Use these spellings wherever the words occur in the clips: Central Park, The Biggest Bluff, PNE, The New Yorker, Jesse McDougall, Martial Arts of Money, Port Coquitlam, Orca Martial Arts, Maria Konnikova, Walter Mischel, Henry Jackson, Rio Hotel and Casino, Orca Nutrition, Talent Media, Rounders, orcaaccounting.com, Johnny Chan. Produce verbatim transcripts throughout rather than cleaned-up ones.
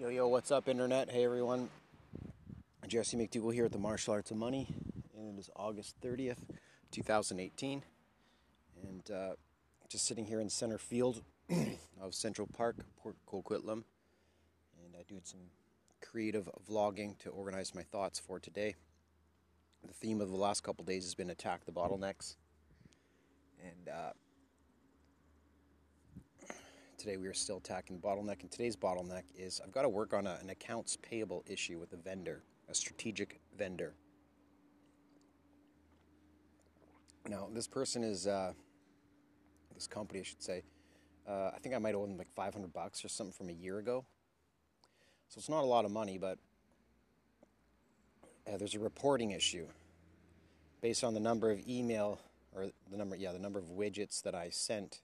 Yo, yo, what's up, Internet? Hey, everyone. Jesse McDougall here at the Martial Arts of Money, and it is August thirtieth, two thousand eighteen. And uh, just sitting here in center field of Central Park, Port Coquitlam. And I did some creative vlogging to organize my thoughts for today. The theme of the last couple days has been attack the bottlenecks. And uh, today we are still attacking the bottleneck, and today's bottleneck is I've got to work on a, an accounts payable issue with a vendor, a strategic vendor. Now, this person is, uh, this company I should say, uh, I think I might owe them like five hundred bucks or something from a year ago. So it's not a lot of money, but uh, there's a reporting issue based on the number of email, or the number, yeah, the number of widgets that I sent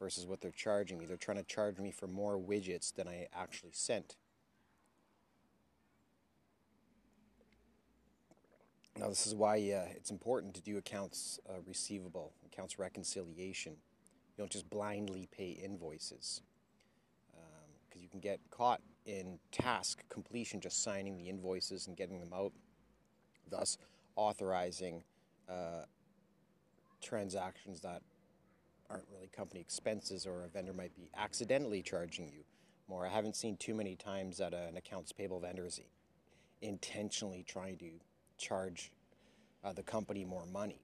versus what they're charging me. They're trying to charge me for more widgets than I actually sent. Now, this is why uh, it's important to do accounts uh, receivable, accounts reconciliation. You don't just blindly pay invoices, because um, you can get caught in task completion, just signing the invoices and getting them out, thus authorizing uh, transactions that aren't really company expenses, or a vendor might be accidentally charging you more. I haven't seen too many times that an accounts payable vendor is intentionally trying to charge uh, the company more money.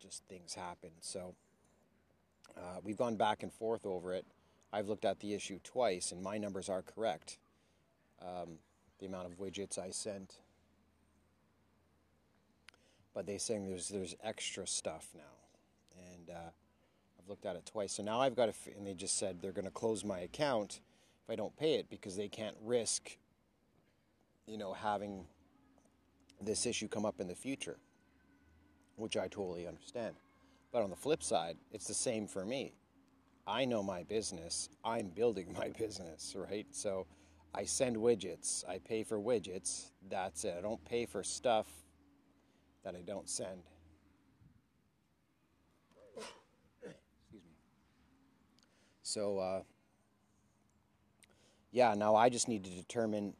Just things happen. So uh, we've gone back and forth over it. I've looked at the issue twice, and my numbers are correct. Um, the amount of widgets I sent. But they're saying there's, there's extra stuff now. And uh, looked at it twice, so now I've got to, f- and they just said they're going to close my account if I don't pay it, because they can't risk, you know, having this issue come up in the future, which I totally understand. But on the flip side, it's the same for me. I know my business. I'm building my business, right? So I send widgets. I pay for widgets. That's it. I don't pay for stuff that I don't send. So, uh, yeah, now I just need to determine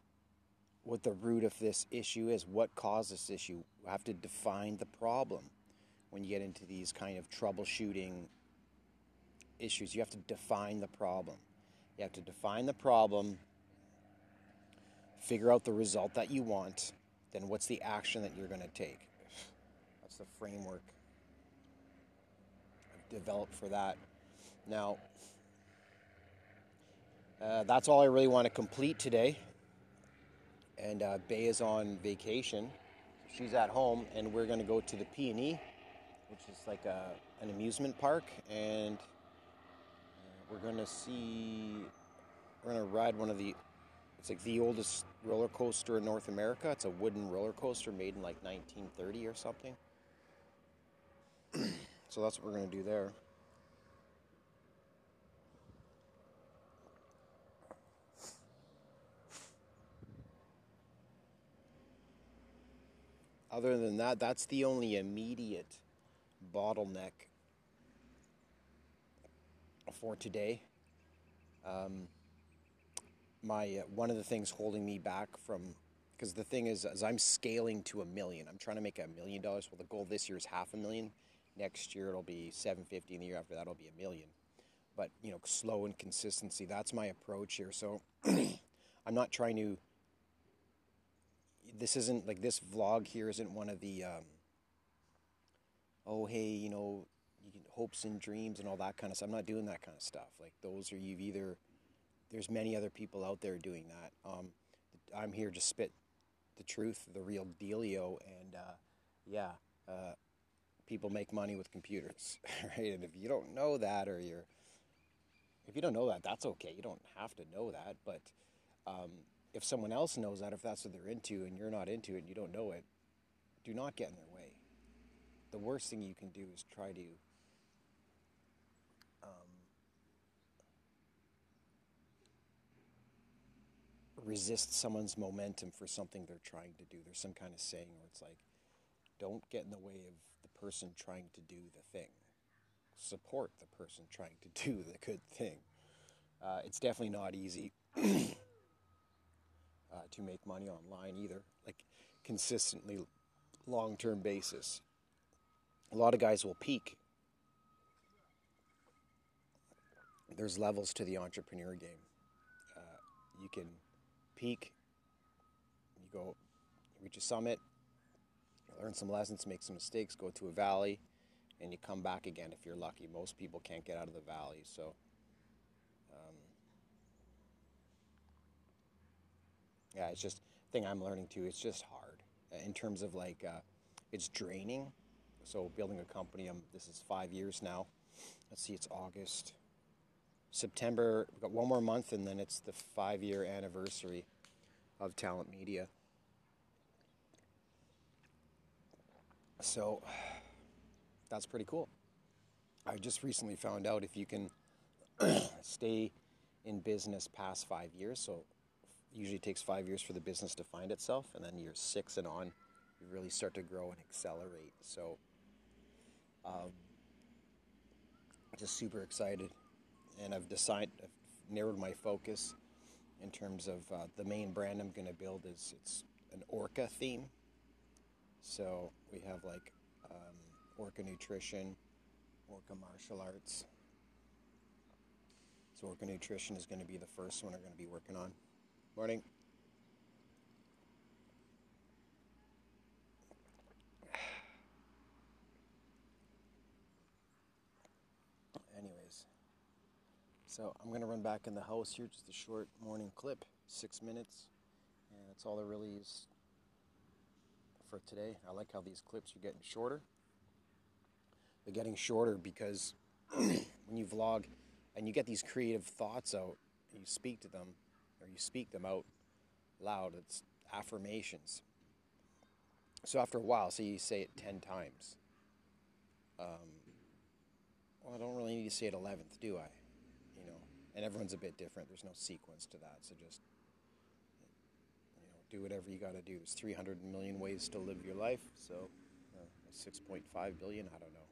what the root of this issue is, what caused this issue. We have to define the problem. When you get into these kind of troubleshooting issues, you have to define the problem. You have to define the problem, figure out the result that you want, then what's the action that you're going to take. That's the framework I've developed for that. Now, Uh, that's all I really want to complete today. And uh, Bay is on vacation. She's at home, and we're going to go to the P N E, which is like a, an amusement park. And uh, we're going to see, we're going to ride one of the, it's like the oldest roller coaster in North America. It's a wooden roller coaster made in like nineteen thirty or something. So that's what we're going to do there. Other than that, that's the only immediate bottleneck for today. Um, my uh, one of the things holding me back from, because the thing is, is I'm scaling to a million. I'm trying to make a million dollars. Well, the goal this year is half a million. Next year it'll be seven fifty, and the year after that it'll be a million. But you know, slow and consistency. That's my approach here. So I'm not trying to. This isn't, like, this vlog here isn't one of the, um, oh, hey, you know, you can, hopes and dreams and all that kind of stuff. I'm not doing that kind of stuff. Like, those are, you've either, there's many other people out there doing that. Um, I'm here to spit the truth, the real dealio, and, uh, yeah, uh, people make money with computers, right? And if you don't know that, or you're, if you don't know that, that's okay. You don't have to know that, but, um, if someone else knows that, if that's what they're into, and you're not into it and you don't know it, do not get in their way. The worst thing you can do is try to um, resist someone's momentum for something they're trying to do. There's some kind of saying where it's like, don't get in the way of the person trying to do the thing. Support the person trying to do the good thing. Uh, it's definitely not easy. to make money online either, like consistently, long-term basis. A lot of guys will peak. There's levels to the entrepreneur game. Uh, you can peak, you go, you reach a summit, you learn some lessons, make some mistakes, go to a valley, and you come back again if you're lucky. Most people can't get out of the valley, so... Um, yeah, it's just the thing I'm learning too. It's just hard in terms of like, uh, it's draining. So building a company, I'm, this is five years now. Let's see, it's August, September, we've got one more month, and then it's the five-year anniversary of Talent Media. So that's pretty cool. I just recently found out if you can stay in business past five years, so usually takes five years for the business to find itself, and then year six and on, you really start to grow and accelerate. So, um, just super excited, and I've decided, I've narrowed my focus in terms of uh, the main brand I'm going to build is it's an orca theme. So we have like um, Orca Nutrition, Orca Martial Arts. So Orca Nutrition is going to be the first one we're going to be working on. Morning. Anyways, so I'm going to run back in the house here, just a short morning clip, six minutes, and that's all there really is for today. I like how these clips are getting shorter. They're getting shorter because when you vlog and you get these creative thoughts out and you speak to them, or you speak them out loud, it's affirmations. So after a while, say you say it ten times. Um, well, I don't really need to say it eleventh, do I? You know, and everyone's a bit different. There's no sequence to that, so just, you know, do whatever you got to do. There's three hundred million ways to live your life, so uh, six point five billion, I don't know.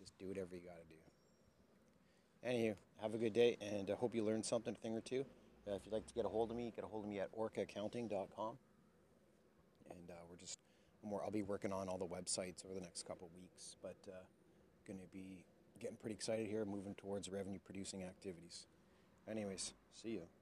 Just do whatever you got to do. Anywho, have a good day, and I hope you learned something, a thing or two. Uh, if you'd like to get a hold of me, get a hold of me at orca accounting dot com. And uh, we're just more, I'll be working on all the websites over the next couple of weeks, but uh, going to be getting pretty excited here, moving towards revenue producing activities. Anyways, see you.